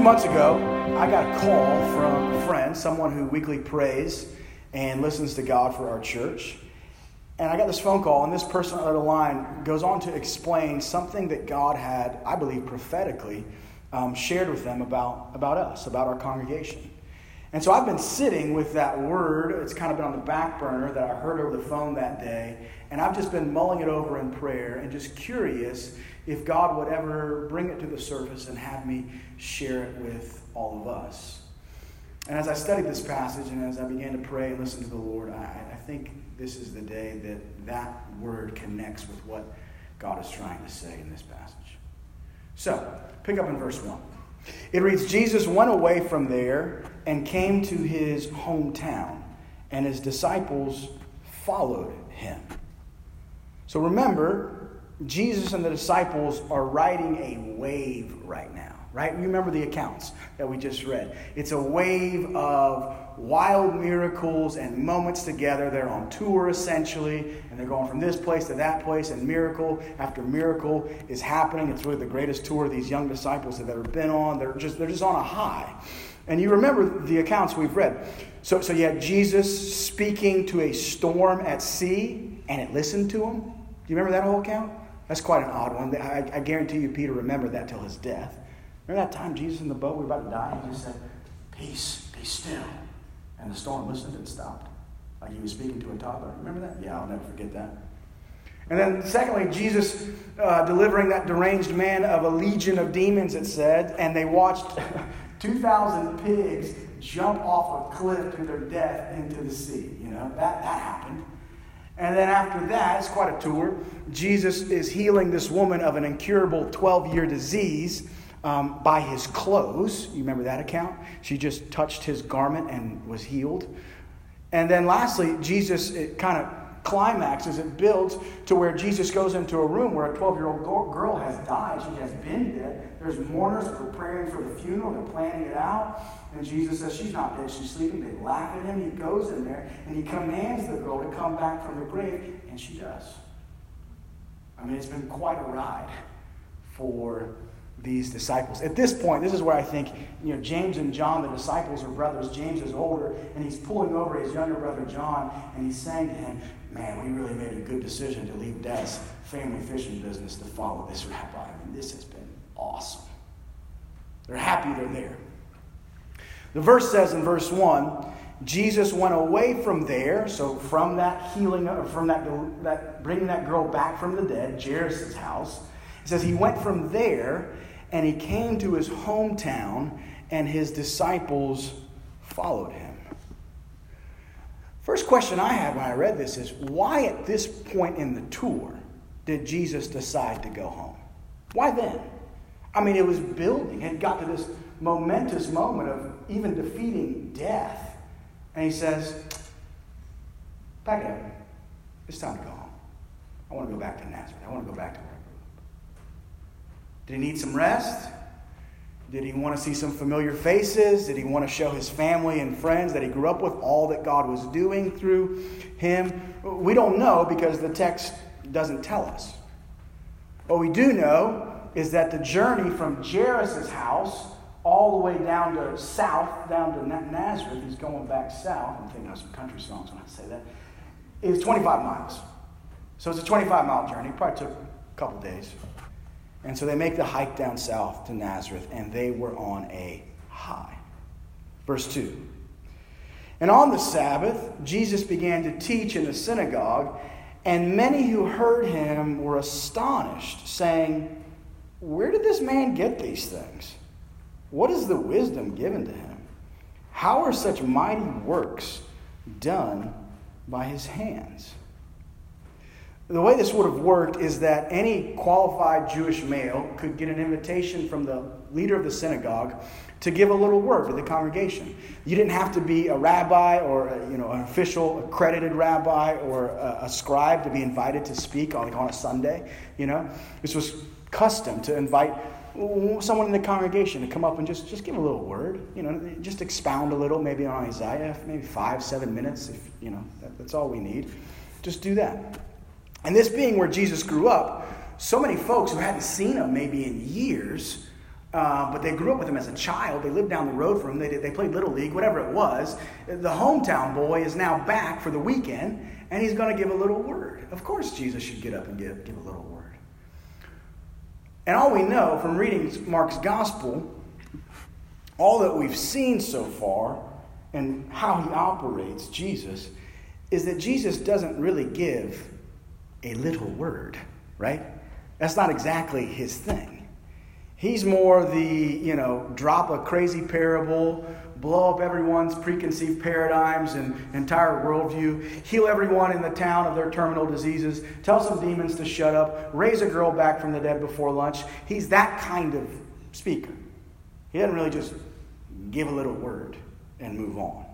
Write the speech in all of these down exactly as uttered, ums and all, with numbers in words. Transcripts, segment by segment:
two months ago, I got a call from a friend, someone who weekly prays and listens to God for our church. And I got this phone call, and this person on the other line goes on to explain something that God had, I believe prophetically, um, shared with them about, about us, about our congregation. And so I've been sitting with that word. It's kind of been on the back burner that I heard over the phone that day. And I've just been mulling it over in prayer and just curious if God would ever bring it to the surface and have me share it with all of us. And as I studied this passage and as I began to pray and listen to the Lord, I, I think this is the day that that word connects with what God is trying to say in this passage. So, pick up in verse one. It reads, Jesus went away from there and came to his hometown, and his disciples followed him. So remember, Jesus and the disciples are riding a wave right now, right? You remember the accounts that we just read. It's a wave of wild miracles and moments together. They're on tour, essentially, and they're going from this place to that place, and miracle after miracle is happening. It's really the greatest tour these young disciples have ever been on. They're just they're just on a high. And you remember the accounts we've read. So, so you had Jesus speaking to a storm at sea, and it listened to him. Do you remember that whole account? That's quite an odd one. I, I guarantee you Peter remembered that till his death. Remember that time Jesus in the boat, we were about to die, and he just said, peace, be still. And the storm listened and stopped. Like he was speaking to a toddler. Remember that? Yeah, I'll never forget that. And then secondly, Jesus uh, delivering that deranged man of a legion of demons, it said, and they watched two thousand pigs jump off a cliff to their death into the sea. You know, that, that happened. And then after that, it's quite a tour. Jesus is healing this woman of an incurable twelve-year disease um, by his clothes. You remember that account? She just touched his garment and was healed. And then lastly, Jesus, it kind of climaxes, it builds to where Jesus goes into a room where a twelve-year-old girl has died. She has been dead. There's mourners preparing for the funeral. They're planning it out. And Jesus says, she's not dead. She's sleeping. They laugh at him. He goes in there, and he commands the girl to come back from the grave, and she does. I mean, it's been quite a ride for these disciples. At this point, this is where I think, you know, James and John, the disciples, are brothers. James is older, and he's pulling over his younger brother, John, and he's saying to him, man, we really made a good decision to leave Dad's family fishing business to follow this rabbi. I mean, this has been awesome. They're happy they're there. The verse says in verse one, Jesus went away from there, so from that healing, or from that, that bringing that girl back from the dead, Jairus' house. It says he went from there and he came to his hometown and his disciples followed him. First question I had when I read this is, why at this point in the tour did Jesus decide to go home? Why then? I mean, it was building. It got to this momentous moment of even defeating death. And he says, back it up. It's time to go home. I want to go back to Nazareth. I want to go back to where I grew up. Did he need some rest? Did he want to see some familiar faces? Did he want to show his family and friends that he grew up with all that God was doing through him? We don't know because the text doesn't tell us. What we do know is that the journey from Jairus' house all the way down to south, down to Nazareth, he's going back south. I'm thinking of some country songs when I say that. It's twenty-five miles. So it's a twenty-five mile journey. It probably took a couple days. And so they make the hike down south to Nazareth, and they were on a high. Verse two. And on the Sabbath, Jesus began to teach in the synagogue, and many who heard him were astonished, saying, where did this man get these things? What is the wisdom given to him? How are such mighty works done by his hands? The way this would have worked is that any qualified Jewish male could get an invitation from the leader of the synagogue to give a little word to the congregation. You didn't have to be a rabbi or a, you know, an official accredited rabbi or a, a scribe to be invited to speak on, on a Sunday. You know, this was custom to invite someone in the congregation to come up and just, just give a little word. You know, just expound a little, maybe on Isaiah, maybe five, seven minutes. If you know, that, that's all we need. Just do that. And this being where Jesus grew up, so many folks who hadn't seen him maybe in years Uh, but they grew up with him as a child. They lived down the road from him. They did, they played Little League, whatever it was. The hometown boy is now back for the weekend, and he's going to give a little word. Of course Jesus should get up and give, give a little word. And all we know from reading Mark's gospel, all that we've seen so far and how he operates, Jesus, is that Jesus doesn't really give a little word, right? That's not exactly his thing. He's more the, you know, drop a crazy parable, blow up everyone's preconceived paradigms and entire worldview, heal everyone in the town of their terminal diseases, tell some demons to shut up, raise a girl back from the dead before lunch. He's that kind of speaker. He doesn't really just give a little word and move on.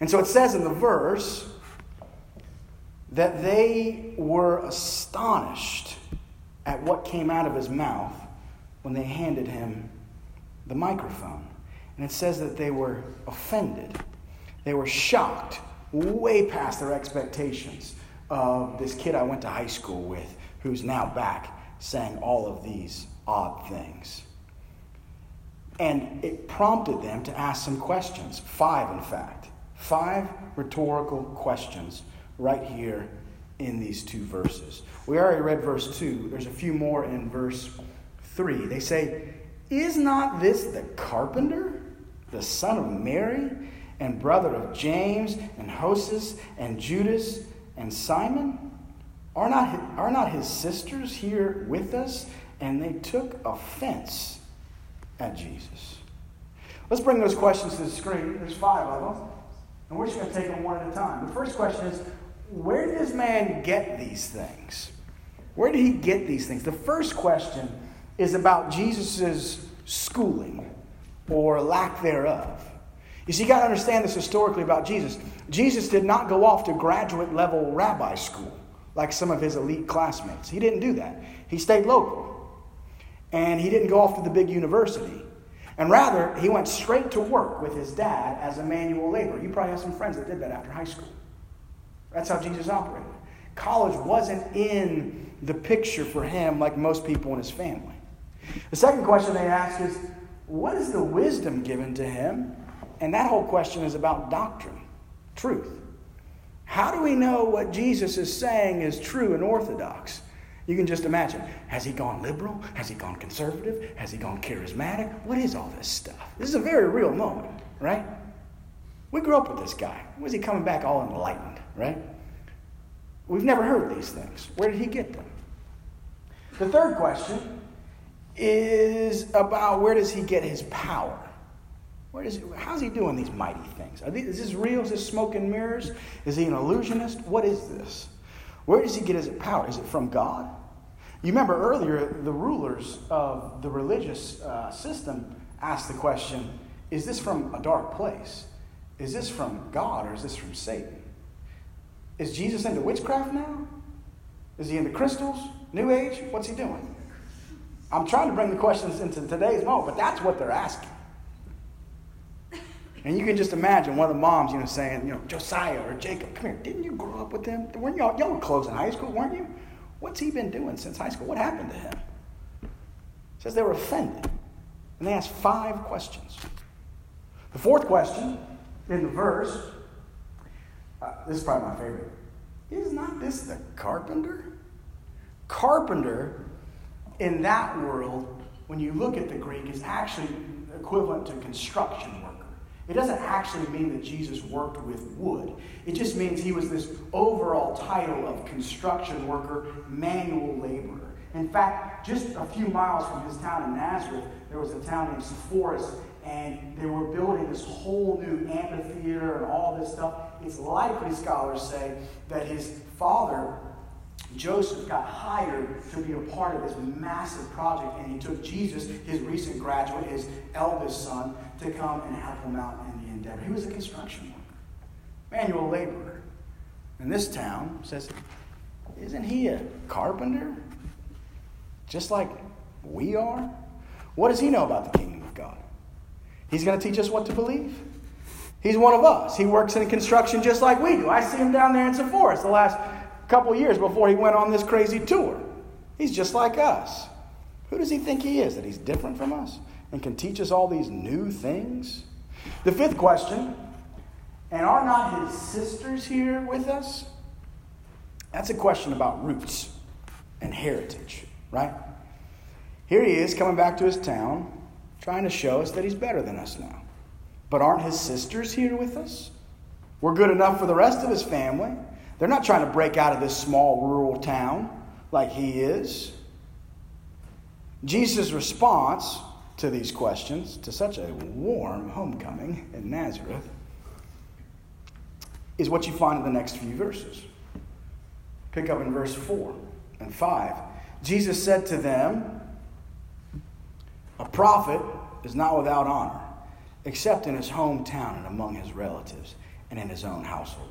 And so it says in the verse that they were astonished at what came out of his mouth when they handed him the microphone. And it says that they were offended. They were shocked, way past their expectations of this kid I went to high school with who's now back saying all of these odd things. And it prompted them to ask some questions. Five, in fact. Five rhetorical questions right here in these two verses. We already read verse two. There's a few more in verse three. They say, "Is not this the carpenter, the son of Mary, and brother of James, and Joses, and Judas, and Simon? Are not his, are not his sisters here with us?" And they took offense at Jesus. Let's bring those questions to the screen. There's five of them. And we're just going to take them one at a time. The first question is, where did this man get these things? Where did he get these things? The first question is about Jesus' schooling or lack thereof. You see, you got to understand this historically about Jesus. Jesus did not go off to graduate level rabbi school like some of his elite classmates. He didn't do that. He stayed local. And he didn't go off to the big university. And rather, he went straight to work with his dad as a manual laborer. You probably have some friends that did that after high school. That's how Jesus operated. College wasn't in the picture for him like most people in his family. The second question they ask is, what is the wisdom given to him? And that whole question is about doctrine, truth. How do we know what Jesus is saying is true and orthodox? You can just imagine. Has he gone liberal? Has he gone conservative? Has he gone charismatic? What is all this stuff? This is a very real moment, right? We grew up with this guy. Was he coming back all enlightened, right? We've never heard these things. Where did he get them? The third question is about where does he get his power? Where does he, how's he doing these mighty things? Are these, is this real? Is this smoke and mirrors? Is he an illusionist? What is this? Where does he get his power? Is it from God? You remember earlier, the rulers of the religious uh, system asked the question, is this from a dark place? Is this from God or is this from Satan? Is Jesus into witchcraft now? Is he into crystals? New Age? What's he doing? I'm trying to bring the questions into today's moment, but that's what they're asking. And you can just imagine one of the moms, you know, saying, you know, Josiah or Jacob, come here, didn't you grow up with them? Weren't y'all, y'all were close in high school, weren't you? What's he been doing since high school? What happened to him? It says they were offended. And they asked five questions. The fourth question in the verse, uh, this is probably my favorite. Is not this the carpenter? Carpenter in that world, when you look at the Greek, is actually equivalent to construction worker. It doesn't actually mean that Jesus worked with wood. It just means he was this overall title of construction worker, manual laborer. In fact, just a few miles from his town in Nazareth, there was a town named Sepphoris, and they were building this whole new amphitheater and all this stuff. It's likely, scholars say, that his father, Joseph, got hired to be a part of this massive project, and he took Jesus, his recent graduate, his eldest son, to come and help him out in the endeavor. He was a construction worker, manual laborer. And this town says, isn't he a carpenter? Just like we are? What does he know about the kingdom of God? He's going to teach us what to believe. He's one of us. He works in construction just like we do. I see him down there in Sepphoris the last couple years before he went on this crazy tour. He's just like us. Who does he think he is, that he's different from us? and can teach us all these new things? The fifth question, and are not his sisters here with us? That's a question about roots and heritage, right? Here he is coming back to his town, trying to show us that he's better than us now. But aren't his sisters here with us? We're good enough for the rest of his family. They're not trying to break out of this small rural town like he is. Jesus' response to these questions, to such a warm homecoming in Nazareth, is what you find in the next few verses. Pick up in verse four and five. Jesus said to them, "A prophet is not without honor, except in his hometown and among his relatives and in his own household.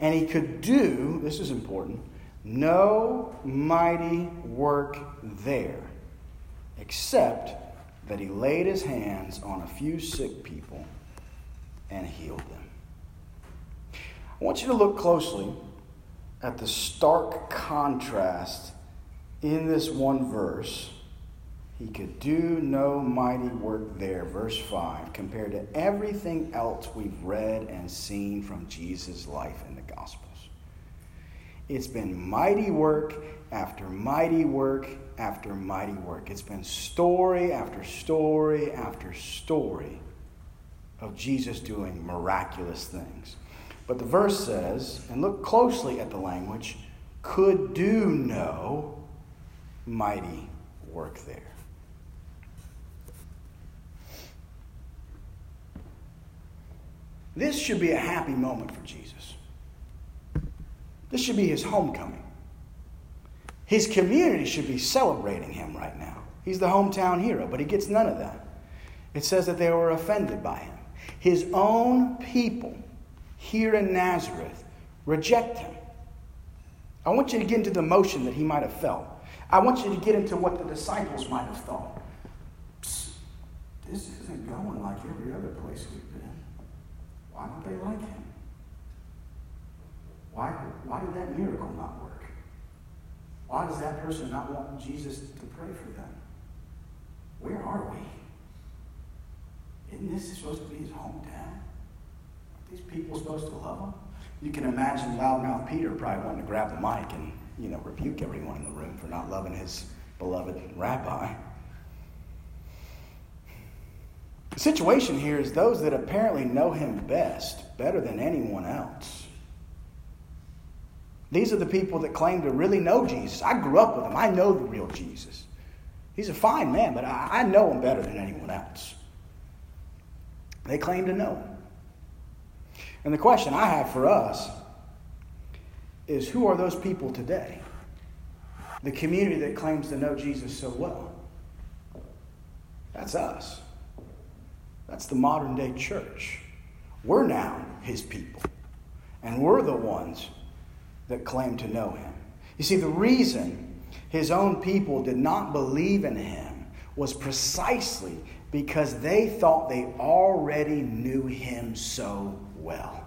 And he could do," this is important, "no mighty work there, except that he laid his hands on a few sick people and healed them." I want you to look closely at the stark contrast in this one verse. He could do no mighty work there, verse five, compared to everything else we've read and seen from Jesus' life in the Gospels. It's been mighty work after mighty work after mighty work. It's been story after story after story of Jesus doing miraculous things. But the verse says, and look closely at the language, could do no mighty work there. This should be a happy moment for Jesus. This should be his homecoming. His community should be celebrating him right now. He's the hometown hero, but he gets none of that. It says that they were offended by him. His own people here in Nazareth reject him. I want you to get into the emotion that he might have felt. I want you to get into what the disciples might have thought. Psst, this isn't going like every other place we've been. Why don't they like him? Why, why did that miracle not work? Why does that person not want Jesus to pray for them? Where are we? Isn't this supposed to be his hometown? Are these people supposed to love him? You can imagine loudmouth Peter probably wanting to grab the mic and, you know, rebuke everyone in the room for not loving his beloved rabbi. The situation here is those that apparently know him best, better than anyone else. These are the people that claim to really know Jesus. I grew up with him. I know the real Jesus. He's a fine man, but I, I know him better than anyone else. They claim to know him. And the question I have for us is, who are those people today? The community that claims to know Jesus so well. That's us. That's the modern day church. We're now his people. And we're the ones that claim to know him. You see, the reason his own people did not believe in him was precisely because they thought they already knew him so well.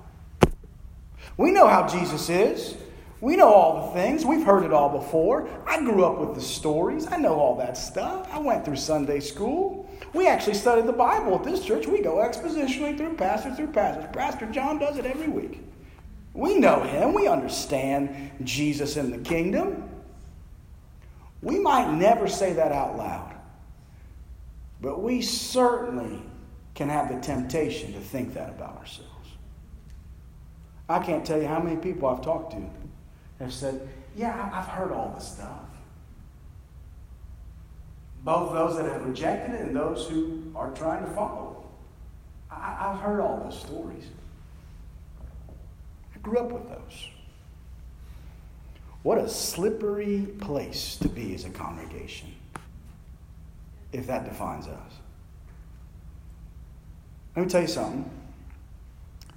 We know how Jesus is. We know all the things. We've heard it all before. I grew up with the stories. I know all that stuff. I went through Sunday school. We actually studied the Bible at this church. We go expositionally through passage through passage. Pastor John does it every week. We know him. We understand Jesus and the kingdom. We might never say that out loud, but we certainly can have the temptation to think that about ourselves. I can't tell you how many people I've talked to have said, yeah, I've heard all this stuff. Both those that have rejected it and those who are trying to follow it. I- I've heard all those stories. I grew up with those. What a slippery place to be as a congregation, if that defines us. Let me tell you something.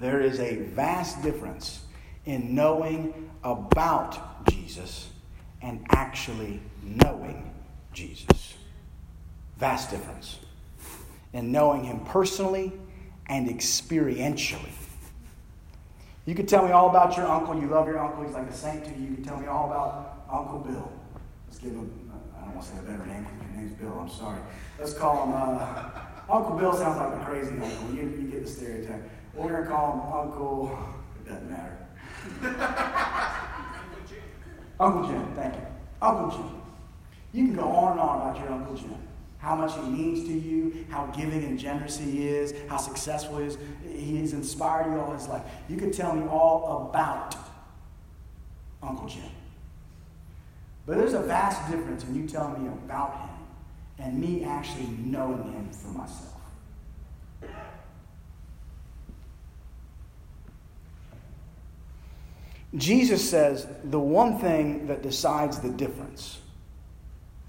There is a vast difference in knowing about Jesus and actually knowing Jesus. Vast difference in knowing him personally and experientially. You could tell me all about your uncle. You love your uncle. He's like a saint to you. You could tell me all about Uncle Bill. let's give him, I don't want to say a better name, his name's Bill, I'm sorry. Let's call him, uh, Uncle Bill sounds like a crazy uncle. You, you get the stereotype. We're going to call him Uncle, it doesn't matter. Uncle Jim, thank you. Uncle Jim. You can go on and on about your Uncle Jim. How much he means to you, how giving and generous he is, how successful he is. He has inspired you all his life. You could tell me all about Uncle Jim. But there's a vast difference in you telling me about him and me actually knowing him for myself. Jesus says the one thing that decides the difference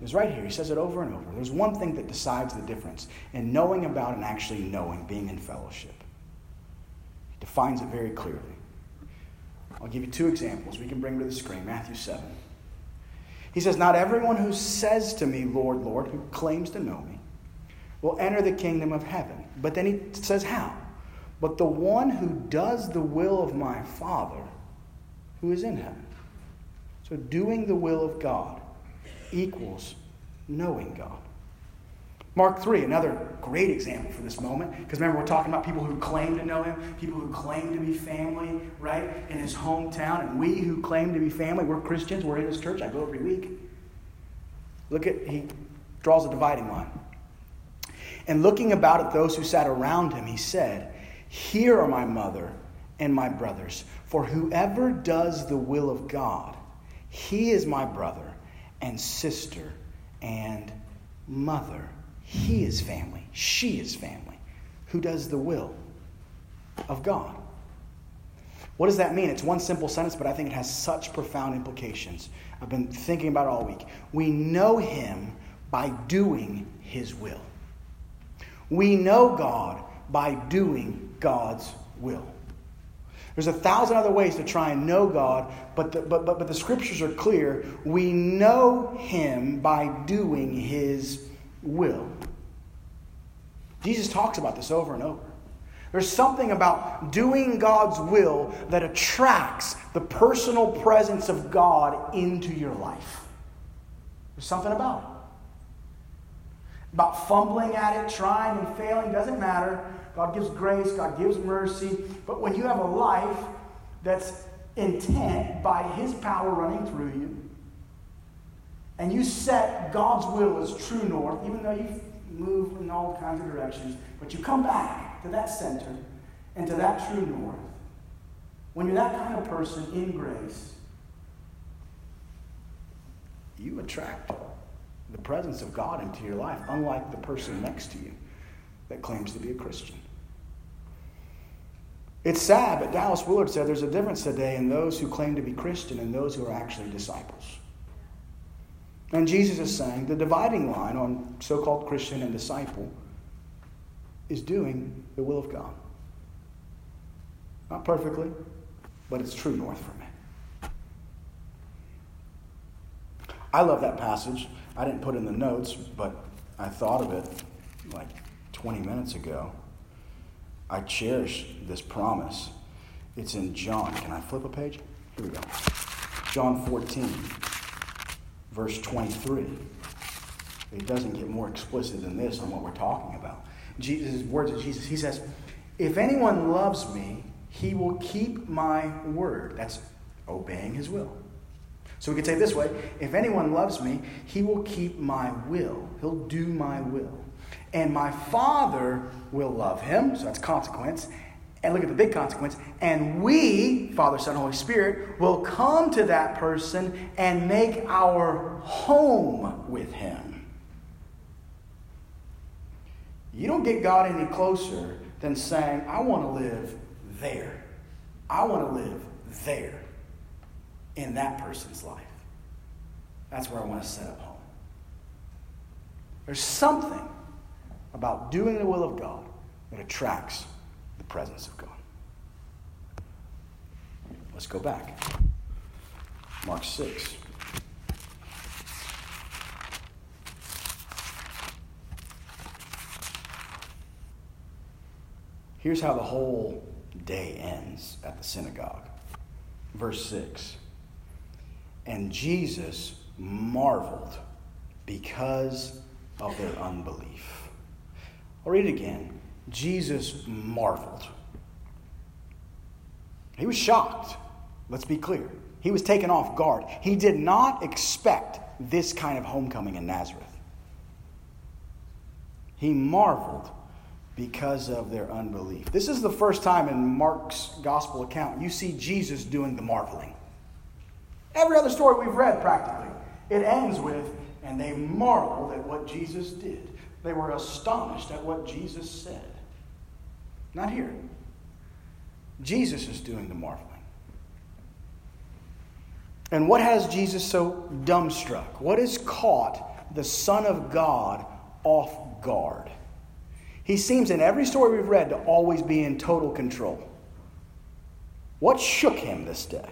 is right here. He says it over and over. There's one thing that decides the difference in knowing about and actually knowing, being in fellowship. He defines it very clearly. I'll give you two examples we can bring to the screen. Matthew seven. He says, "Not everyone who says to me, 'Lord, Lord,' who claims to know me, will enter the kingdom of heaven." But then he says how? "But the one who does the will of my Father who is in heaven." So doing the will of God equals knowing God. Mark three, another great example for this moment. Because remember, we're talking about people who claim to know him, people who claim to be family, right, in his hometown. And we who claim to be family, we're Christians, we're in his church. I go every week. Look at, he draws a dividing line. "And looking about at those who sat around him, he said, 'Here are my mother and my brothers, for whoever does the will of God, he is my brother and sister and mother.'" He is family. She is family. Who does the will of God. What does that mean? It's one simple sentence, but I think it has such profound implications. I've been thinking about it all week. We know him by doing his will. We know God by doing God's will. There's a thousand other ways to try and know God, but the, but, but, but the scriptures are clear. We know him by doing his will. Jesus talks about this over and over. There's something about doing God's will that attracts the personal presence of God into your life. There's something about it. About fumbling at it, trying and failing, doesn't matter. God gives grace, God gives mercy. But when you have a life that's intent by his power running through you, and you set God's will as true north, even though you've moved in all kinds of directions, but you come back to that center and to that true north. When you're that kind of person in grace, you attract the presence of God into your life, unlike the person next to you that claims to be a Christian. It's sad, but Dallas Willard said there's a difference today in those who claim to be Christian and those who are actually disciples. And Jesus is saying the dividing line on so-called Christian and disciple is doing the will of God. Not perfectly, but it's true north for me. I love that passage. I didn't put in the notes, but I thought of it like twenty minutes ago. I cherish this promise. It's in John. Can I flip a page? Here we go. John fourteen. Verse twenty-three. It doesn't get more explicit than this on what we're talking about. Jesus, words of Jesus. He says, "If anyone loves me, he will keep my word." That's obeying his will. So we could say it this way. If anyone loves me, he will keep my will. He'll do my will. "And my Father will love him." So that's consequence. And look at the big consequence. "And we," Father, Son, Holy Spirit, "will come to that person and make our home with him." You don't get God any closer than saying, "I want to live there. I want to live there in that person's life. That's where I want to set up home." There's something about doing the will of God that attracts the presence of God. Let's go back. Mark six. Here's how the whole day ends at the synagogue. Verse six. "And Jesus marveled because of their unbelief. I'll read it again. Jesus marveled. He was shocked. Let's be clear. He was taken off guard. He did not expect this kind of homecoming in Nazareth. He marveled because of their unbelief. This is the first time in Mark's gospel account you see Jesus doing the marveling. Every other story we've read practically, it ends with, and they marveled at what Jesus did. They were astonished at what Jesus said. Not here. Jesus is doing the marveling. And what has Jesus so dumbstruck? What has caught the Son of God off guard? He seems in every story we've read to always be in total control. What shook him this day?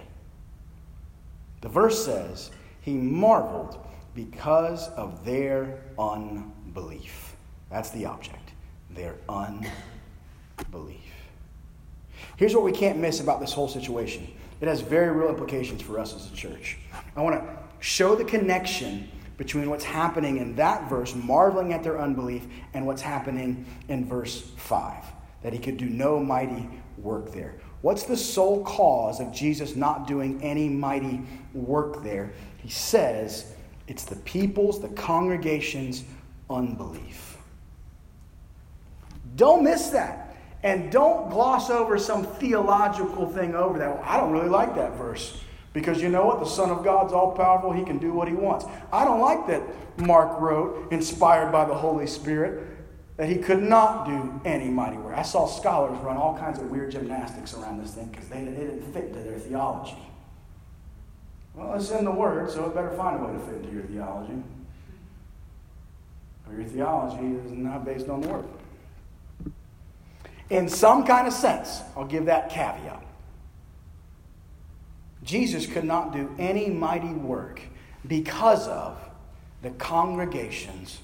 The verse says, he marveled because of their unbelief. That's the object, their unbelief. Here's what we can't miss about this whole situation. It has very real implications for us as a church. I want to show the connection between what's happening in that verse, marveling at their unbelief, and what's happening in verse five, that he could do no mighty work there. What's the sole cause of Jesus not doing any mighty work there? He says it's the people's, the congregation's unbelief. Don't miss that. And don't gloss over some theological thing over that. Well, I don't really like that verse because you know what? The Son of God's all-powerful. He can do what he wants. I don't like that Mark wrote, inspired by the Holy Spirit, that he could not do any mighty work. I saw scholars run all kinds of weird gymnastics around this thing because they, it didn't fit into their theology. Well, it's in the Word, so it better find a way to fit into your theology. Or your theology is not based on the Word. In some kind of sense, I'll give that caveat. Jesus could not do any mighty work because of the congregation's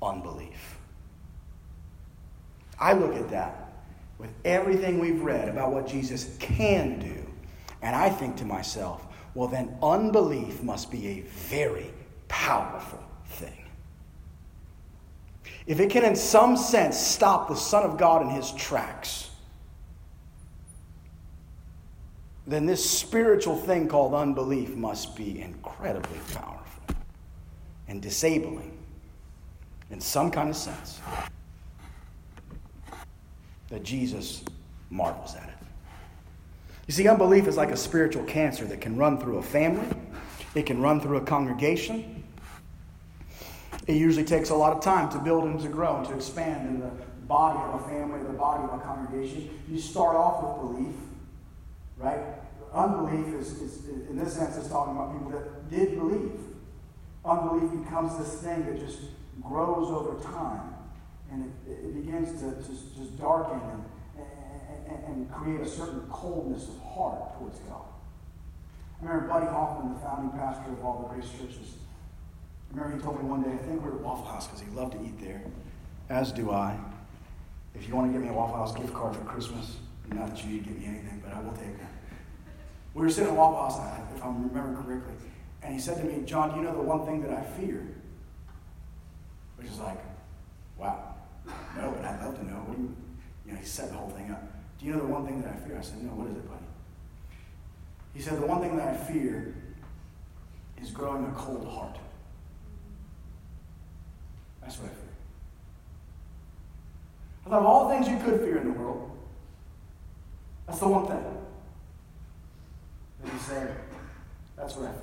unbelief. I look at that with everything we've read about what Jesus can do, and I think to myself, well, then unbelief must be a very powerful thing. If it can in some sense stop the Son of God in his tracks, then this spiritual thing called unbelief must be incredibly powerful and disabling in some kind of sense. That Jesus marvels at it. You see, unbelief is like a spiritual cancer that can run through a family. It can run through a congregation. It usually takes a lot of time to build and to grow and to expand in the body of a family, the body of a congregation. You start off with belief, right? Unbelief is, is in this sense, is talking about people that did believe. Unbelief becomes this thing that just grows over time. And it, it begins to just, just darken and, and, and create a certain coldness of heart towards God. I remember Buddy Hoffman, the founding pastor of all the Grace churches. I remember he told me one day, I think we were at Waffle House because he loved to eat there, as do I. If you want to give me a Waffle House gift card for Christmas, not that you need to give me anything, but I will take that. We were sitting at Waffle House, if I remember correctly, and he said to me, John, you know the one thing that I fear? Which is like, wow. No, but I'd love to know. What do you, you know, he set the whole thing up. Do you know the one thing that I fear? I said, no, what is it, buddy? He said, the one thing that I fear is growing a cold heart. That's what I fear. I thought of all the things you could fear in the world, that's the one thing. And he said, that's what I fear.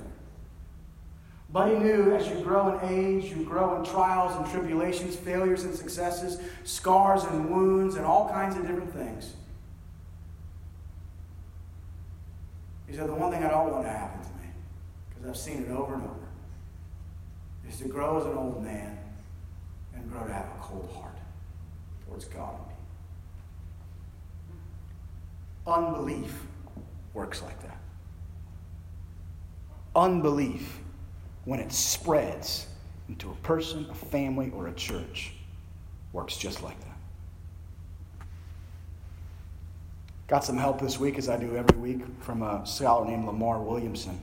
Buddy knew as you grow in age, you grow in trials and tribulations, failures and successes, scars and wounds, and all kinds of different things. He said, the one thing I don't want to happen to me, because I've seen it over and over, is to grow as an old man and grow to have a cold heart towards God and me. Unbelief works like that. Unbelief, when it spreads into a person, a family, or a church, works just like that. Got some help this week, as I do every week, from a scholar named Lamar Williamson.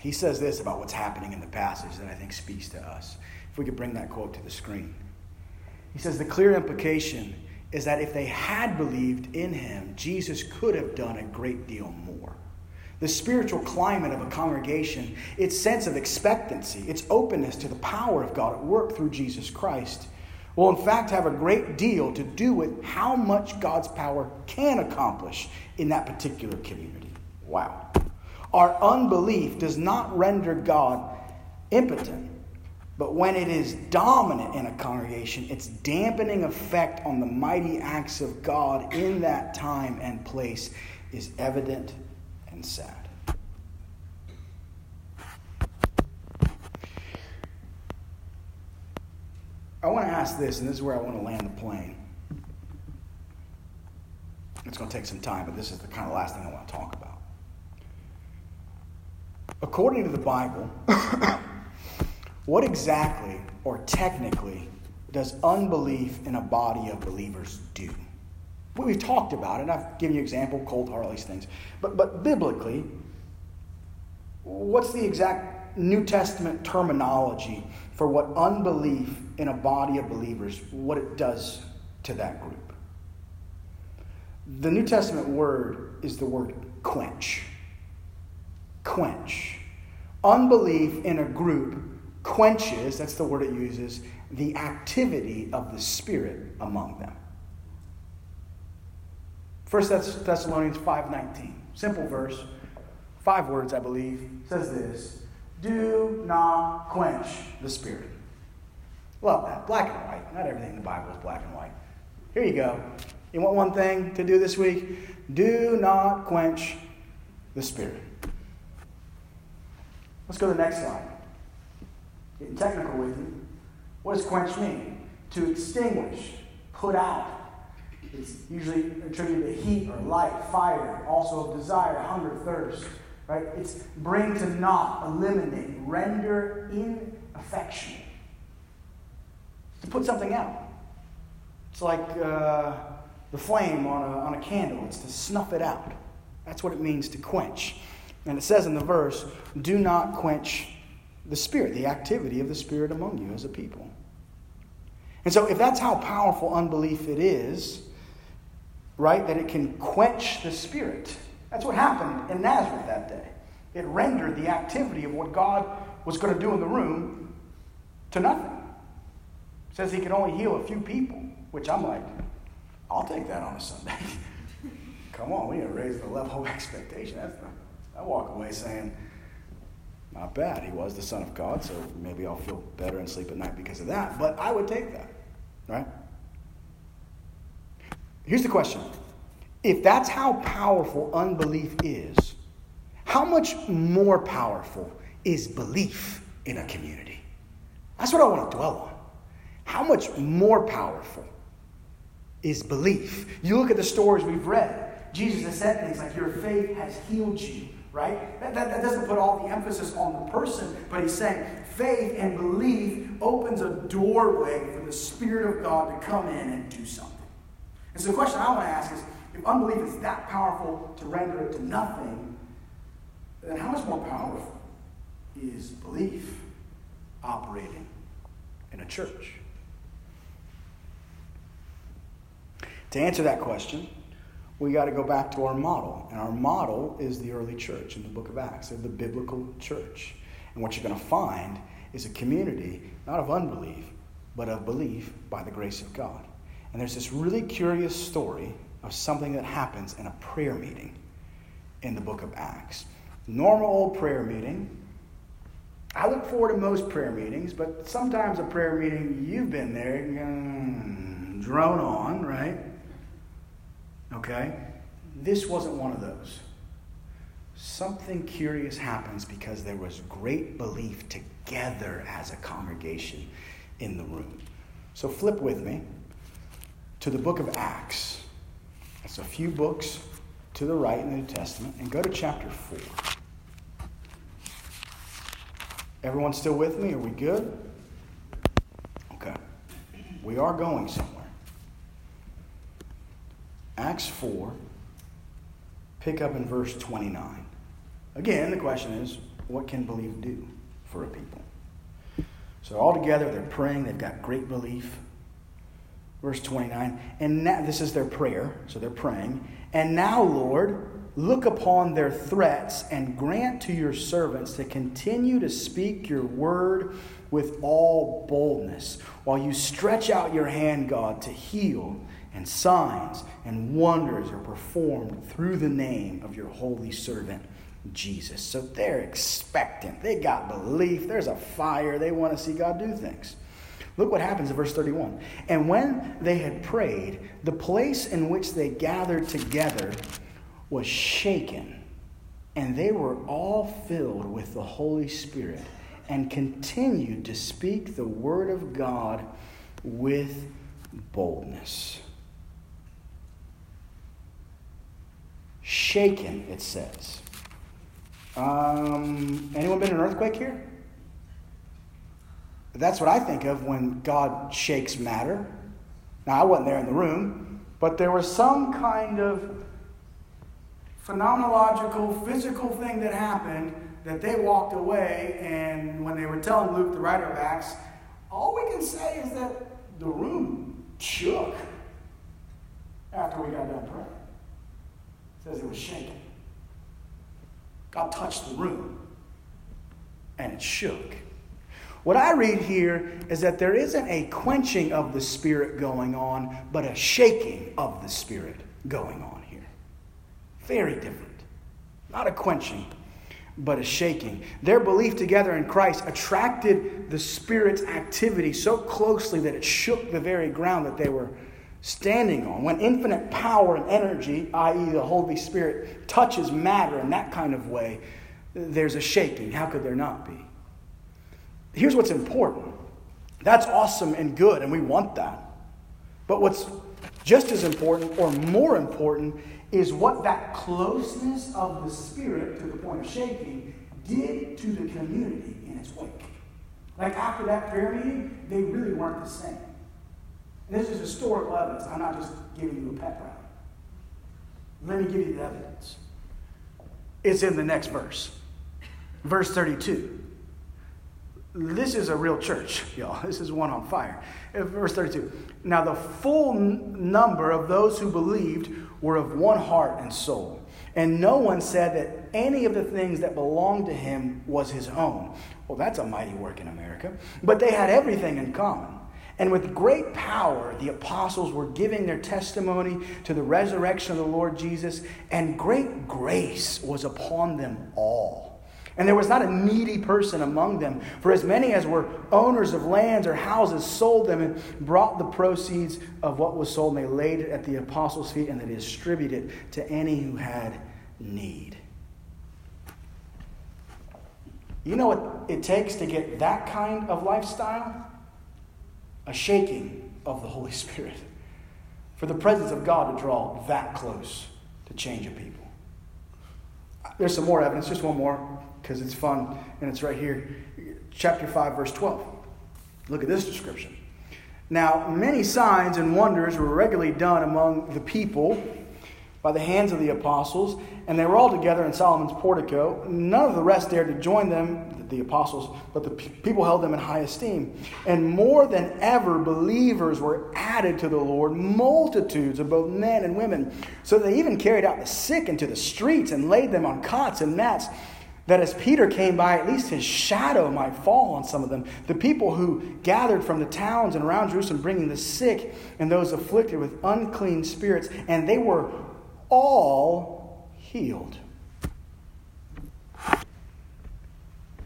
He says this about what's happening in the passage that I think speaks to us. If we could bring that quote to the screen. He says, the clear implication is that if they had believed in him, Jesus could have done a great deal more. The spiritual climate of a congregation, its sense of expectancy, its openness to the power of God at work through Jesus Christ, will in fact have a great deal to do with how much God's power can accomplish in that particular community. Wow. Our unbelief does not render God impotent, but when it is dominant in a congregation, its dampening effect on the mighty acts of God in that time and place is evident and sad. I want to ask this, and this is where I want to land the plane. It's going to take some time, but this is the kind of last thing I want to talk about. According to the Bible, what exactly, or technically, does unbelief in a body of believers do? We've talked about it, and I've given you an example, cold heart, all these things. But, but biblically, what's the exact New Testament terminology for what unbelief in a body of believers, what it does to that group? The New Testament word is the word quench. Quench. Unbelief in a group quenches, that's the word it uses, the activity of the Spirit among them. First Thessalonians five nineteen, simple verse, five words I believe, says this, do not quench the Spirit. Love that, black and white. Not everything in the Bible is black and white. Here you go. You want one thing to do this week? Do not quench the Spirit. Let's go to the next slide. Getting technical with you. What does quench mean? To extinguish, put out. It's usually attributed to heat or light, fire, also desire, hunger, thirst, right? It's bring to naught, eliminate, render ineffectual. To put something out. It's like uh, the flame on a, on a candle. It's to snuff it out. That's what it means to quench. And it says in the verse, do not quench the Spirit, the activity of the Spirit among you as a people. And so if that's how powerful unbelief it is, right, that it can quench the Spirit. That's what happened in Nazareth that day. It rendered the activity of what God was going to do in the room to nothing. It says he could only heal a few people, which I'm like, I'll take that on a Sunday. Come on, we need to raise the level of expectation. That's not, I walk away saying, not bad. He was the Son of God, so maybe I'll feel better and sleep at night because of that. But I would take that, right? Here's the question. If that's how powerful unbelief is, how much more powerful is belief in a community? That's what I want to dwell on. How much more powerful is belief? You look at the stories we've read. Jesus has said things like, your faith has healed you, right? That, that, that doesn't put all the emphasis on the person, but he's saying faith and belief opens a doorway for the Spirit of God to come in and do something. And so the question I want to ask is, if unbelief is that powerful to render it to nothing, then how much more powerful is belief operating in a church? To answer that question, we got to go back to our model. And our model is the early church in the book of Acts, the biblical church. And what you're going to find is a community, not of unbelief, but of belief by the grace of God. And there's this really curious story of something that happens in a prayer meeting in the book of Acts. Normal old prayer meeting. I look forward to most prayer meetings, but sometimes a prayer meeting, you've been there, mm, drone on, right? Okay? This wasn't one of those. Something curious happens because there was great belief together as a congregation in the room. So flip with me to the book of Acts. That's a few books to the right in the New Testament. And go to chapter four. Everyone still with me? Are we good? Okay. We are going somewhere. Acts four, pick up in verse twenty-nine. Again, the question is, what can belief do for a people? So all together, they're praying. They've got great belief. Verse twenty-nine, and now, this is their prayer, so they're praying. And now, Lord, look upon their threats and grant to your servants to continue to speak your word with all boldness, while you stretch out your hand, God, to heal, and signs and wonders are performed through the name of your holy servant, Jesus. So they're expectant. They got belief. There's a fire. They want to see God do things. Look what happens in verse thirty-one. And when they had prayed, the place in which they gathered together was shaken, and they were all filled with the Holy Spirit and continued to speak the word of God with boldness. Shaken, it says. Um, anyone been in an earthquake here? That's what I think of when God shakes matter. Now, I wasn't there in the room, but there was some kind of phenomenological, physical thing that happened that they walked away, and when they were telling Luke, the writer of Acts, all we can say is that the room shook after we got done praying. It says it was shaking. God touched the room, and it shook. What I read here is that there isn't a quenching of the Spirit going on, but a shaking of the Spirit going on here. Very different. Not a quenching, but a shaking. Their belief together in Christ attracted the Spirit's activity so closely that it shook the very ground that they were standing on. When infinite power and energy, that is the Holy Spirit, touches matter in that kind of way, there's a shaking. How could there not be? Here's what's important. That's awesome and good, and we want that. But what's just as important or more important is what that closeness of the Spirit, to the point of shaking, did to the community in its wake. Like after that prayer meeting, they really weren't the same. And this is historical evidence. I'm not just giving you a pep rally. Let me give you the evidence. It's in the next verse. Verse thirty-two. This is a real church, y'all. This is one on fire. Verse thirty-two. Now the full n- number of those who believed were of one heart and soul. And no one said that any of the things that belonged to him was his own. Well, that's a mighty work in America. But they had everything in common. And with great power, the apostles were giving their testimony to the resurrection of the Lord Jesus. And great grace was upon them all. And there was not a needy person among them, for as many as were owners of lands or houses sold them and brought the proceeds of what was sold, and they laid it at the apostles' feet, and they distributed it to any who had need. You know what it takes to get that kind of lifestyle? A shaking of the Holy Spirit. For the presence of God to draw that close to change a people. There's some more evidence, just one more, because it's fun, and it's right here. Chapter five, verse twelve. Look at this description. Now, many signs and wonders were regularly done among the people by the hands of the apostles, and they were all together in Solomon's portico. None of the rest dared to join them, the apostles, but the people held them in high esteem. And more than ever, believers were added to the Lord, multitudes of both men and women. So they even carried out the sick into the streets and laid them on cots and mats, that as Peter came by, at least his shadow might fall on some of them. The people who gathered from the towns and around Jerusalem, bringing the sick and those afflicted with unclean spirits, and they were all healed.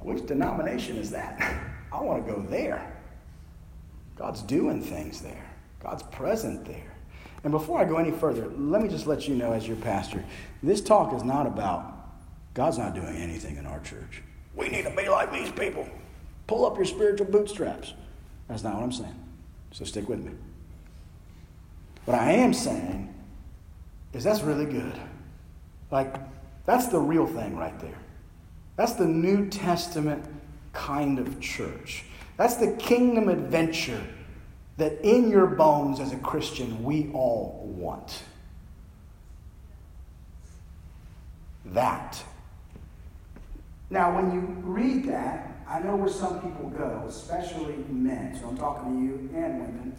Which denomination is that? I want to go there. God's doing things there. God's present there. And before I go any further, let me just let you know as your pastor, this talk is not about God's not doing anything in our church. We need to be like these people. Pull up your spiritual bootstraps. That's not what I'm saying. So stick with me. What I am saying is that's really good. Like, that's the real thing right there. That's the New Testament kind of church. That's the kingdom adventure that in your bones as a Christian we all want. That Now, when you read that, I know where some people go, especially men, so I'm talking to you and women.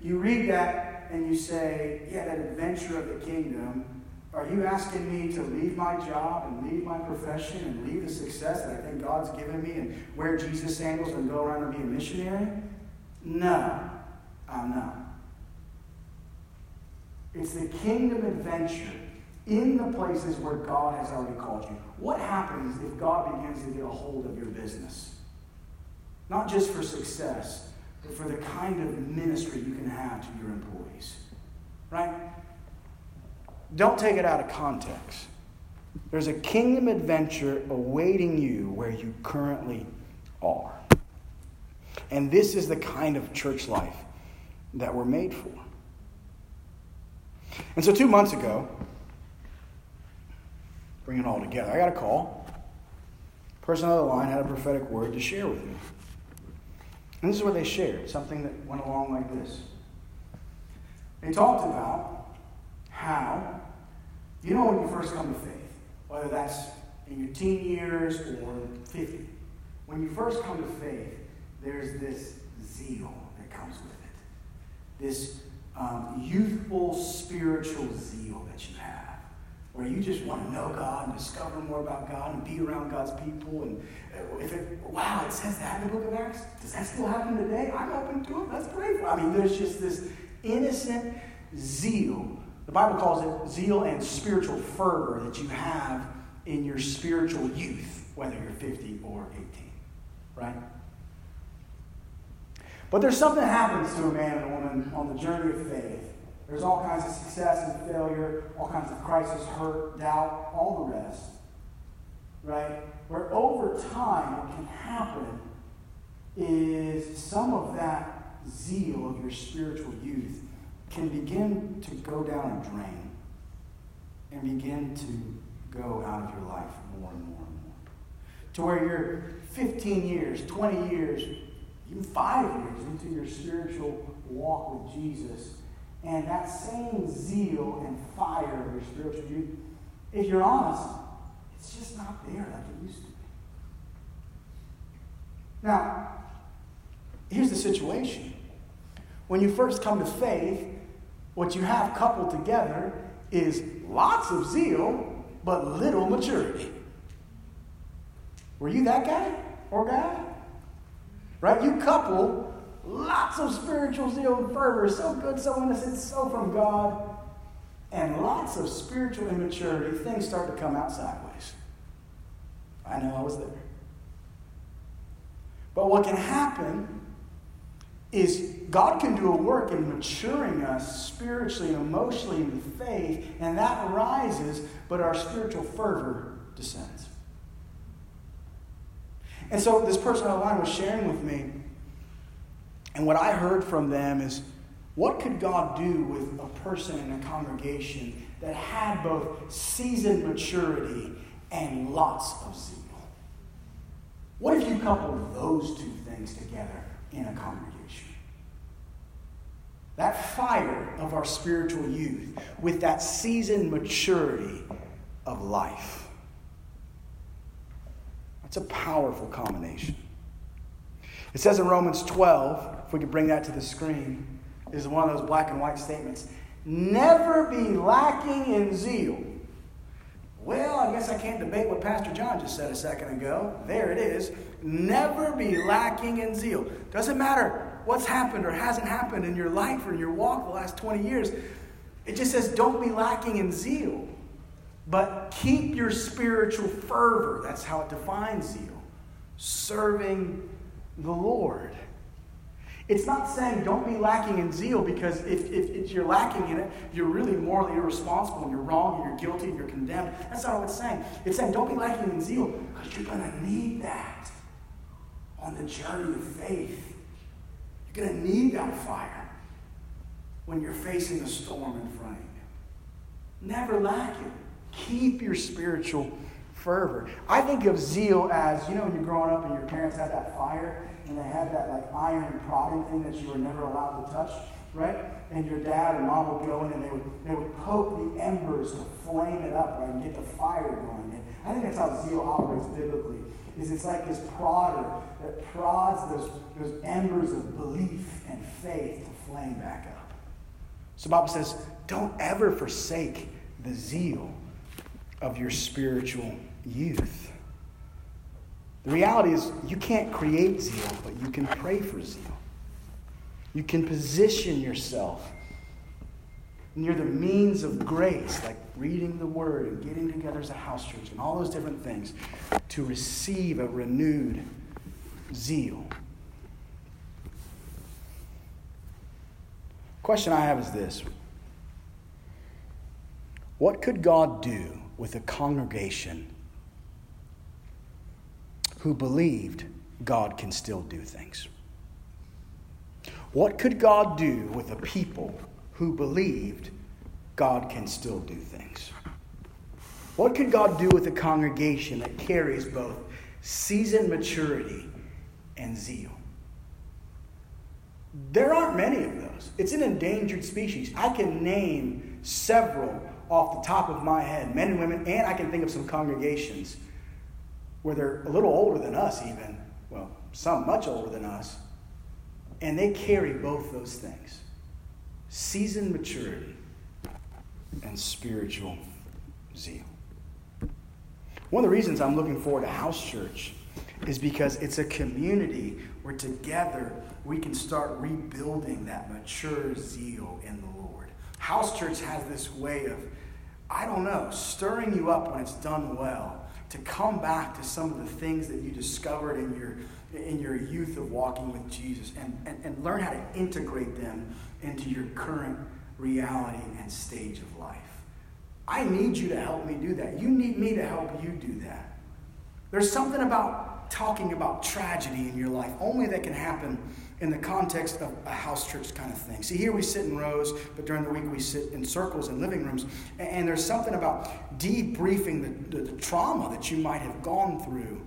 You read that and you say, yeah, that adventure of the kingdom, are you asking me to leave my job and leave my profession and leave the success that I think God's given me and wear Jesus sandals and go around and be a missionary? No, I'm not. It's the kingdom adventure in the places where God has already called you. What happens if God begins to get a hold of your business? Not just for success, but for the kind of ministry you can have to your employees. Right? Don't take it out of context. There's a kingdom adventure awaiting you where you currently are. And this is the kind of church life that we're made for. And so two months ago, bring it all together, I got a call. The person on the line had a prophetic word to share with me. And this is what they shared, something that went along like this. They talked about how, you know, when you first come to faith, whether that's in your teen years or fifty, when you first come to faith, there's this zeal that comes with it. This Um, youthful spiritual zeal that you have, where you just want to know God and discover more about God and be around God's people. And if it, wow, it says that in the book of Acts. Does that still happen today? I'm open to it. Let's pray for it. I mean, there's just this innocent zeal. The Bible calls it zeal and spiritual fervor that you have in your spiritual youth, whether you're fifty or eighteen, right? But there's something that happens to a man and a woman on the journey of faith. There's all kinds of success and failure, all kinds of crisis, hurt, doubt, all the rest, right? Where over time what can happen is some of that zeal of your spiritual youth can begin to go down a drain and begin to go out of your life more and more and more. To where you're fifteen years, twenty years, even five years into your spiritual walk with Jesus, and that same zeal and fire of your spiritual youth, if you're honest, it's just not there like it used to be. Now, here's the situation. When you first come to faith, what you have coupled together is lots of zeal, but little maturity. Were you that guy or gal? Right? You couple lots of spiritual zeal and fervor, so good, so innocent, so from God, and lots of spiritual immaturity. Things start to come out sideways. I know I was there. But what can happen is God can do a work in maturing us spiritually and emotionally in faith, and that rises, but our spiritual fervor descends. And so this person on the line was sharing with me, and what I heard from them is, what could God do with a person in a congregation that had both seasoned maturity and lots of zeal? What if you coupled those two things together in a congregation? That fire of our spiritual youth with that seasoned maturity of life. It's a powerful combination. It says in Romans twelve, if we could bring that to the screen, is one of those black and white statements. Never be lacking in zeal. Well, I guess I can't debate what Pastor John just said a second ago. There it is. Never be lacking in zeal. Doesn't matter what's happened or hasn't happened in your life or in your walk the last twenty years. It just says don't be lacking in zeal. But keep your spiritual fervor. That's how it defines zeal. Serving the Lord. It's not saying don't be lacking in zeal, because if, if, if you're lacking in it, you're really morally irresponsible and you're wrong and you're guilty and you're condemned. That's not what it's saying. It's saying don't be lacking in zeal because you're going to need that on the journey of faith. You're going to need that fire when you're facing a storm in front of you. Never lack it. Keep your spiritual fervor. I think of zeal as, you know, when you're growing up and your parents had that fire and they had that like iron prodding thing that you were never allowed to touch, right? And your dad and mom would go in and they would they would poke the embers to flame it up, right, and get the fire going. And I think that's how zeal operates biblically, is it's like this prodder that prods those, those embers of belief and faith to flame back up. So the Bible says, don't ever forsake the zeal of your spiritual youth. The reality is you can't create zeal, but you can pray for zeal. You can position yourself near the means of grace, like reading the Word and getting together as a house church and all those different things, to receive a renewed zeal. Question I have is this. What could God do with a congregation who believed God can still do things? What could God do with a people who believed God can still do things? What could God do with a congregation that carries both seasoned maturity and zeal? There aren't many of those. It's an endangered species. I can name several off the top of my head, men and women, and I can think of some congregations where they're a little older than us even, well, some much older than us, and they carry both those things. Seasoned maturity and spiritual zeal. One of the reasons I'm looking forward to house church is because it's a community where together we can start rebuilding that mature zeal in the Lord. House church has this way of, I don't know, stirring you up when it's done well to come back to some of the things that you discovered in your in your youth of walking with Jesus and, and, and learn how to integrate them into your current reality and stage of life. I need you to help me do that. You need me to help you do that. There's something about talking about tragedy in your life only that can happen in the context of a house church kind of thing. See, here we sit in rows, but during the week we sit in circles in living rooms. And, and there's something about debriefing the, the, the trauma that you might have gone through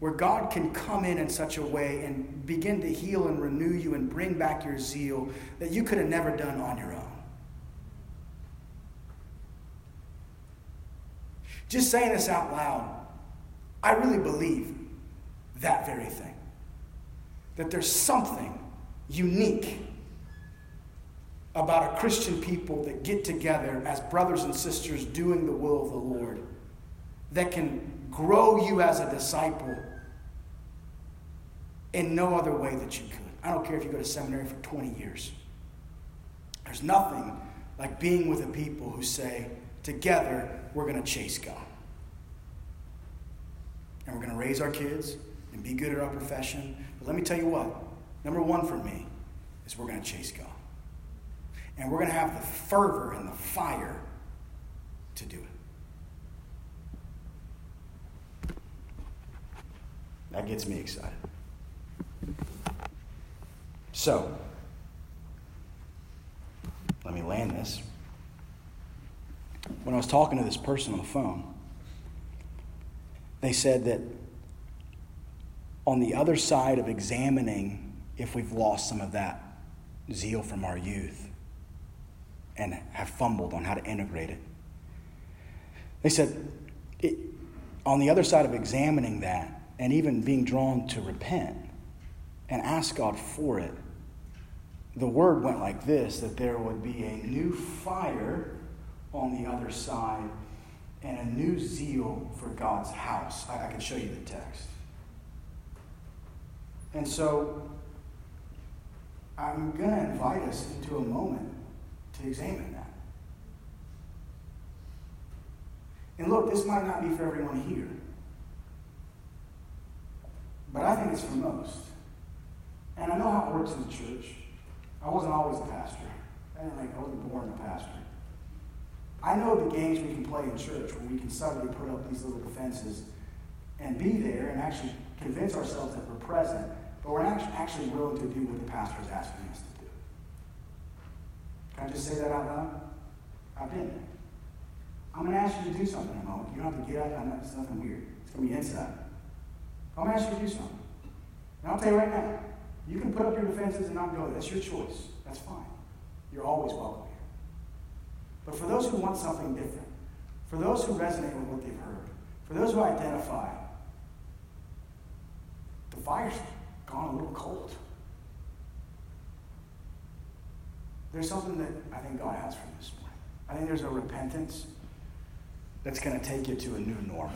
where God can come in in such a way and begin to heal and renew you and bring back your zeal that you could have never done on your own. Just saying this out loud, I really believe that very thing. That there's something unique about a Christian people that get together as brothers and sisters doing the will of the Lord that can grow you as a disciple in no other way that you could. I don't care if you go to seminary for twenty years. There's nothing like being with a people who say, together, we're going to chase God. And we're going to raise our kids and be good at our profession. But let me tell you what, number one for me is we're going to chase God. And we're going to have the fervor and the fire to do it. That gets me excited. So, let me land this. When I was talking to this person on the phone, they said that on the other side of examining if we've lost some of that zeal from our youth and have fumbled on how to integrate it, they said, it, on the other side of examining that, and even being drawn to repent and ask God for it, the word went like this, that there would be a new fire on the other side and a new zeal for God's house. I, I can show you the text. And so I'm going to invite us into a moment to examine that. And look, this might not be for everyone here. But I think it's for most. And I know how it works in the church. I wasn't always a pastor. I didn't like, I wasn't born a pastor. I know the games we can play in church where we can suddenly put up these little defenses and be there and actually convince ourselves that we're present, but we're not actually willing to do what the pastor is asking us to do. Can I just say that out loud? I've been there. I'm going to ask you to do something in a moment. You don't have to get up. I know it's nothing weird. It's going to be inside. I'm going to ask you to do something. And I'll tell you right now, you can put up your defenses and not go there. That's your choice. That's fine. You're always welcome here. But for those who want something different, for those who resonate with what they've heard, For those who identify, the fire's gone a little cold. There's something that I think God has for you this morning. I think there's a repentance that's going to take you to a new normal.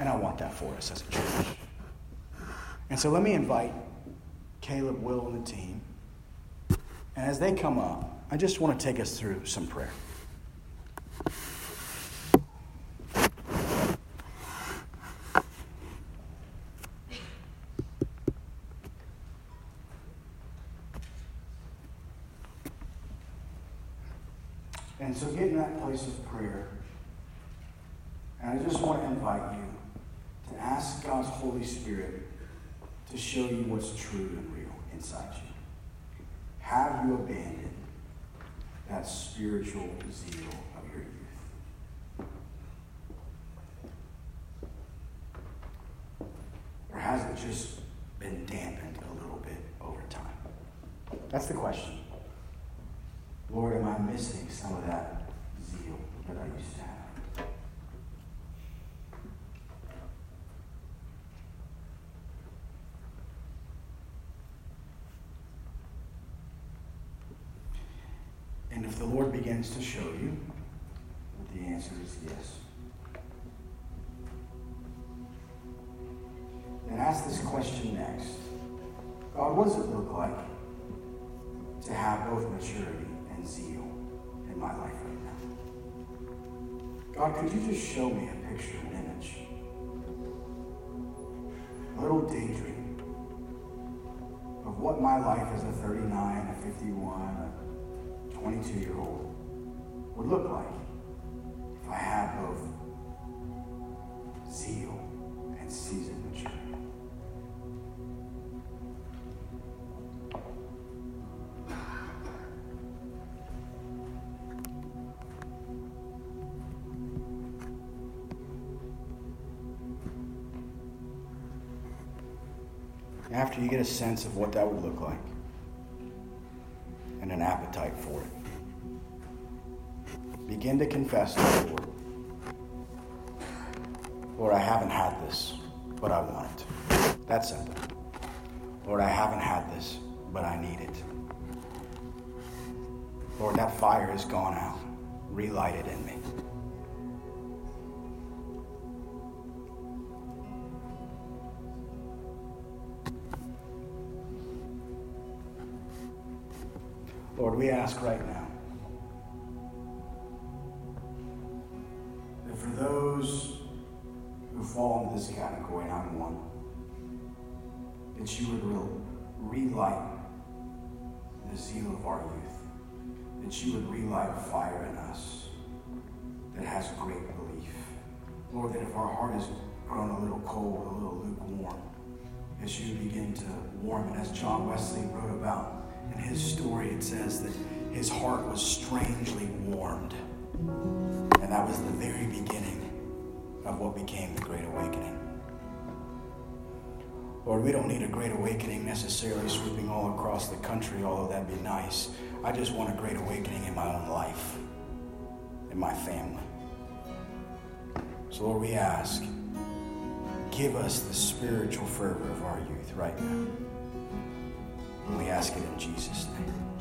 And I want that for us as a church. And so let me invite Caleb, Will, and the team. And as they come up, I just want to take us through some prayer. And so get in that place of prayer. And I just want to invite you to ask God's Holy Spirit to show you what's true and real inside you. Have you abandoned that spiritual zeal of your youth? Or has it just been dampened a little bit over time? That's the question. Lord, am I missing some of that zeal that I used to have? And if the Lord begins to show you that the answer is yes, then ask this question next. God, what does it look like to have both maturity and zeal in my life right now? God, could you just show me a picture, an image, a little daydream of what my life as a thirty-nine, a fifty-one, a twenty-two-year-old would look like if I had both zeal and seasoned maturity? After you get a sense of what that would look like, and an appetite for it, begin to confess to the Lord, Lord, I haven't had this, but I want it. That's simple. Lord, I haven't had this, but I need it. Lord, that fire has gone out. Relight it in me. Lord, we ask right now that for those who fall into this category, and I'm one, that you would re- relight the zeal of our youth, that you would relight a fire in us that has great belief. Lord, that if our heart has grown a little cold, a little lukewarm, as you begin to warm it, as John Wesley wrote about, in his story, it says that his heart was strangely warmed. And that was the very beginning of what became the Great Awakening. Lord, we don't need a Great Awakening necessarily sweeping all across the country, although that'd be nice. I just want a Great Awakening in my own life, in my family. So Lord, we ask, give us the spiritual fervor of our youth right now. And we ask it in Jesus' name.